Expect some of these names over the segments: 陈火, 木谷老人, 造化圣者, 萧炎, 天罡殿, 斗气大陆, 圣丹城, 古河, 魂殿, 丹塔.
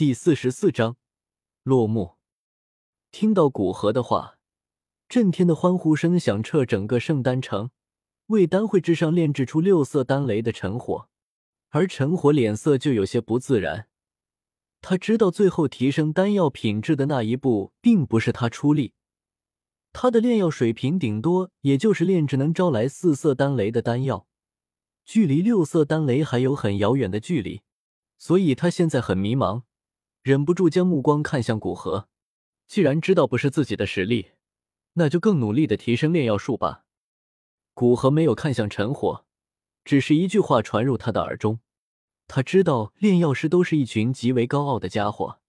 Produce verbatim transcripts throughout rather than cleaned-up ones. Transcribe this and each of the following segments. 第四十四章落幕。听到古河的话，震天的欢呼声响彻整个圣丹城，为丹会之上炼制出六色丹雷的陈火，而陈火脸色就有些不自然。他知道最后提升丹药品质的那一步并不是他出力，他的炼药水平顶多也就是炼制能招来四色丹雷的丹药，距离六色丹雷还有很遥远的距离，所以他现在很迷茫，忍不住将目光看向古河。既然知道不是自己的实力，那就更努力的提升炼药术吧。古河没有看向陈火，只是一句话传入他的耳中。他知道炼药师都是一群极为高傲的家伙，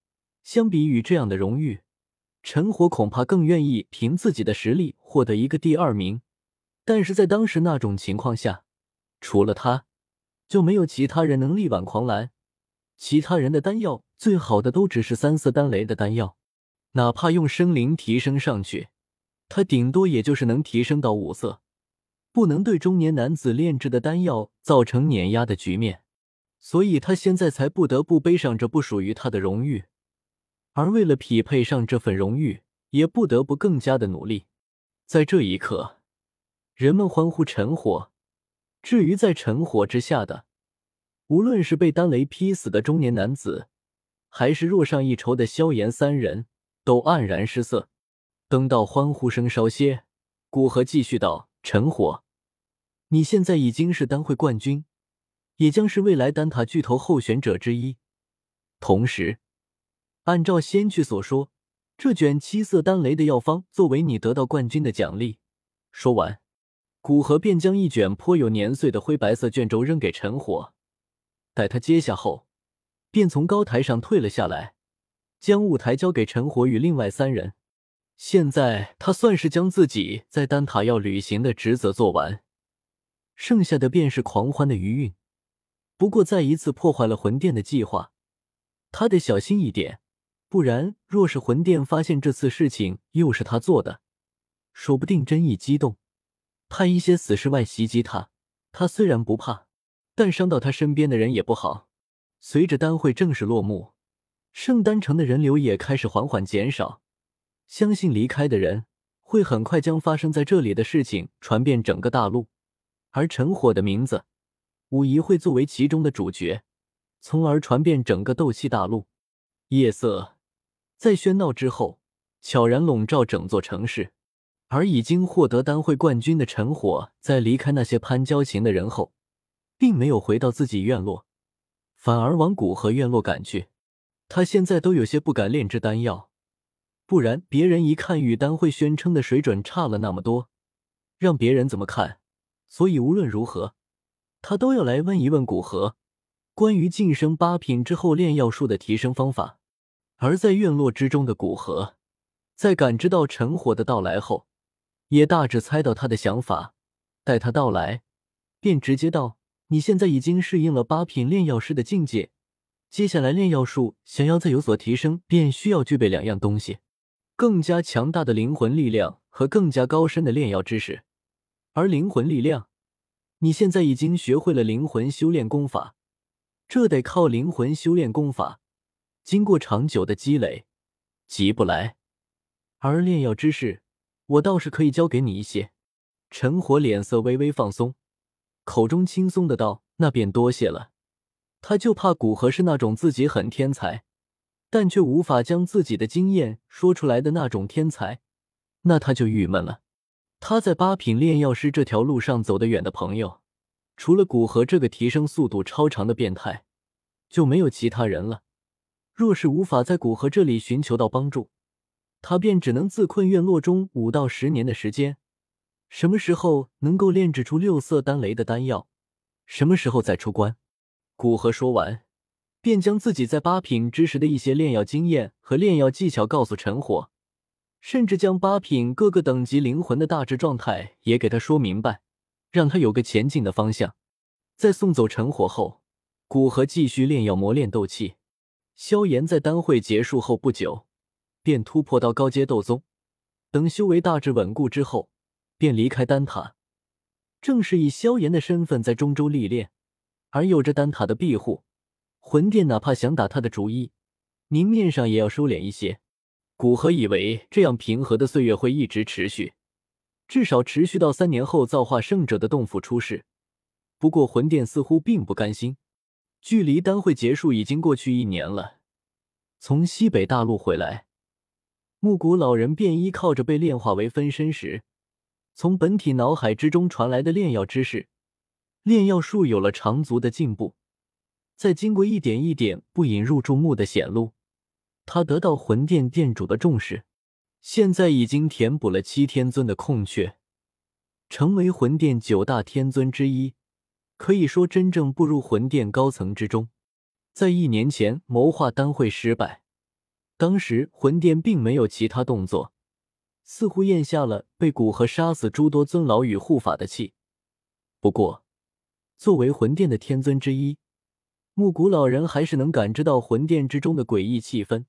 相比于这样的荣誉，陈火恐怕更愿意凭自己的实力获得一个第二名，但是在当时那种情况下，除了他就没有其他人能力挽狂澜。其他人的丹药最好的都只是三色丹雷的丹药，哪怕用生灵提升上去，他顶多也就是能提升到五色，不能对中年男子炼制的丹药造成碾压的局面。所以他现在才不得不背上这不属于他的荣誉，而为了匹配上这份荣誉，也不得不更加的努力。在这一刻，人们欢呼陈火，至于在陈火之下的，无论是被丹雷劈死的中年男子，还是弱上一筹的萧炎三人，都黯然失色。等到欢呼声稍歇，古河继续道：“陈火，你现在已经是丹会冠军，也将是未来丹塔巨头候选者之一。同时，按照先去所说，这卷七色丹雷的药方作为你得到冠军的奖励。”说完，古河便将一卷颇有年岁的灰白色卷轴扔给陈火，待他接下后，便从高台上退了下来，将舞台交给陈火与另外三人。现在他算是将自己在丹塔要履行的职责做完，剩下的便是狂欢的余韵。不过再一次破坏了魂殿的计划，他得小心一点，不然若是魂殿发现这次事情又是他做的，说不定真一激动，派一些死士外袭击他，他虽然不怕，但伤到他身边的人也不好。随着丹会正式落幕，圣丹城的人流也开始缓缓减少，相信离开的人会很快将发生在这里的事情传遍整个大陆，而陈火的名字无疑会作为其中的主角，从而传遍整个斗气大陆。夜色在喧闹之后悄然笼罩整座城市，而已经获得丹会冠军的陈火在离开那些攀交情的人后，并没有回到自己院落，反而往古河院落赶去。他现在都有些不敢炼制丹药，不然别人一看与丹会宣称的水准差了那么多，让别人怎么看？所以无论如何他都要来问一问古河关于晋升八品之后炼药术的提升方法。而在院落之中的古河，在感知到陈火的到来后，也大致猜到他的想法，待他到来便直接道：“你现在已经适应了八品炼药师的境界，接下来炼药术想要再有所提升，便需要具备两样东西，更加强大的灵魂力量和更加高深的炼药知识。而灵魂力量，你现在已经学会了灵魂修炼功法，这得靠灵魂修炼功法，经过长久的积累，急不来。而炼药知识，我倒是可以教给你一些。”陈火脸色微微放松，口中轻松的道：“那便多谢了。”他就怕古河是那种自己很天才，但却无法将自己的经验说出来的那种天才，那他就郁闷了。他在八品炼药师这条路上走得远的朋友，除了古河这个提升速度超长的变态，就没有其他人了。若是无法在古河这里寻求到帮助，他便只能自困院落中五到十年的时间，什么时候能够炼制出六色丹雷的丹药，什么时候再出关。古河说完，便将自己在八品之时的一些炼药经验和炼药技巧告诉陈火，甚至将八品各个等级灵魂的大致状态也给他说明白，让他有个前进的方向。在送走陈火后，古河继续炼药磨练斗气。萧炎在丹会结束后不久，便突破到高阶斗宗，等修为大致稳固之后，便离开丹塔，正是以萧炎的身份在中州历练，而有着丹塔的庇护，魂殿哪怕想打他的主意，明面上也要收敛一些。古河以为这样平和的岁月会一直持续，至少持续到三年后造化圣者的洞府出世。不过魂殿似乎并不甘心。距离丹会结束已经过去一年了，从西北大陆回来，木谷老人便依靠着被炼化为分身时从本体脑海之中传来的炼药知识，炼药术有了长足的进步。在经过一点一点不引入注目的显露，他得到魂殿殿主的重视，现在已经填补了七天尊的空缺，成为魂殿九大天尊之一，可以说真正步入魂殿高层之中。在一年前谋划丹会失败，当时魂殿并没有其他动作，似乎咽下了被古河杀死诸多尊老与护法的气。不过作为魂殿的天尊之一，木谷老人还是能感知到魂殿之中的诡异气氛，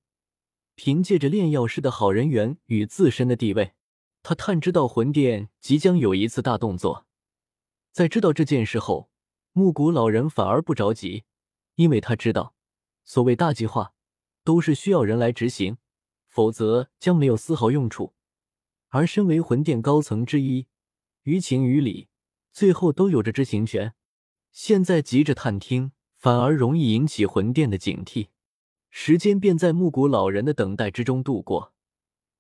凭借着炼药师的好人缘与自身的地位，他探知到魂殿即将有一次大动作。在知道这件事后，木谷老人反而不着急，因为他知道所谓大计划都是需要人来执行，否则将没有丝毫用处。而身为魂殿高层之一，于情于理最后都有着知情权，现在急着探听反而容易引起魂殿的警惕。时间便在木谷老人的等待之中度过。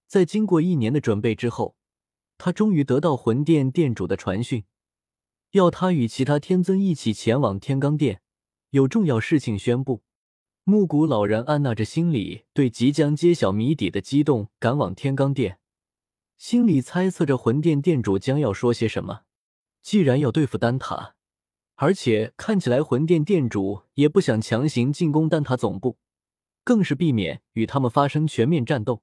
在经过一年的准备之后，他终于得到魂殿殿主的传讯，要他与其他天尊一起前往天罡殿，有重要事情宣布。木谷老人按捺着心里对即将揭晓谜底的激动，赶往天罡殿，心里猜测着魂殿殿主将要说些什么。既然要对付丹塔，而且看起来魂殿殿主也不想强行进攻丹塔总部，更是避免与他们发生全面战斗，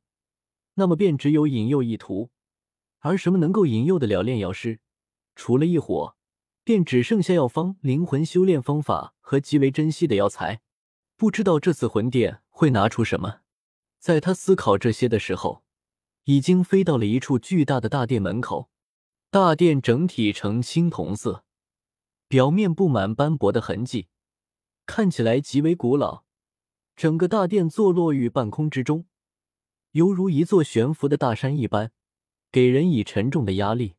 那么便只有引诱一途。而什么能够引诱得了炼药师？除了异火，便只剩下药方、灵魂修炼方法和极为珍惜的药材。不知道这次魂殿会拿出什么。在他思考这些的时候，已经飞到了一处巨大的大殿门口。大殿整体呈青铜色，表面布满斑驳的痕迹，看起来极为古老。整个大殿坐落于半空之中，犹如一座悬浮的大山一般，给人以沉重的压力。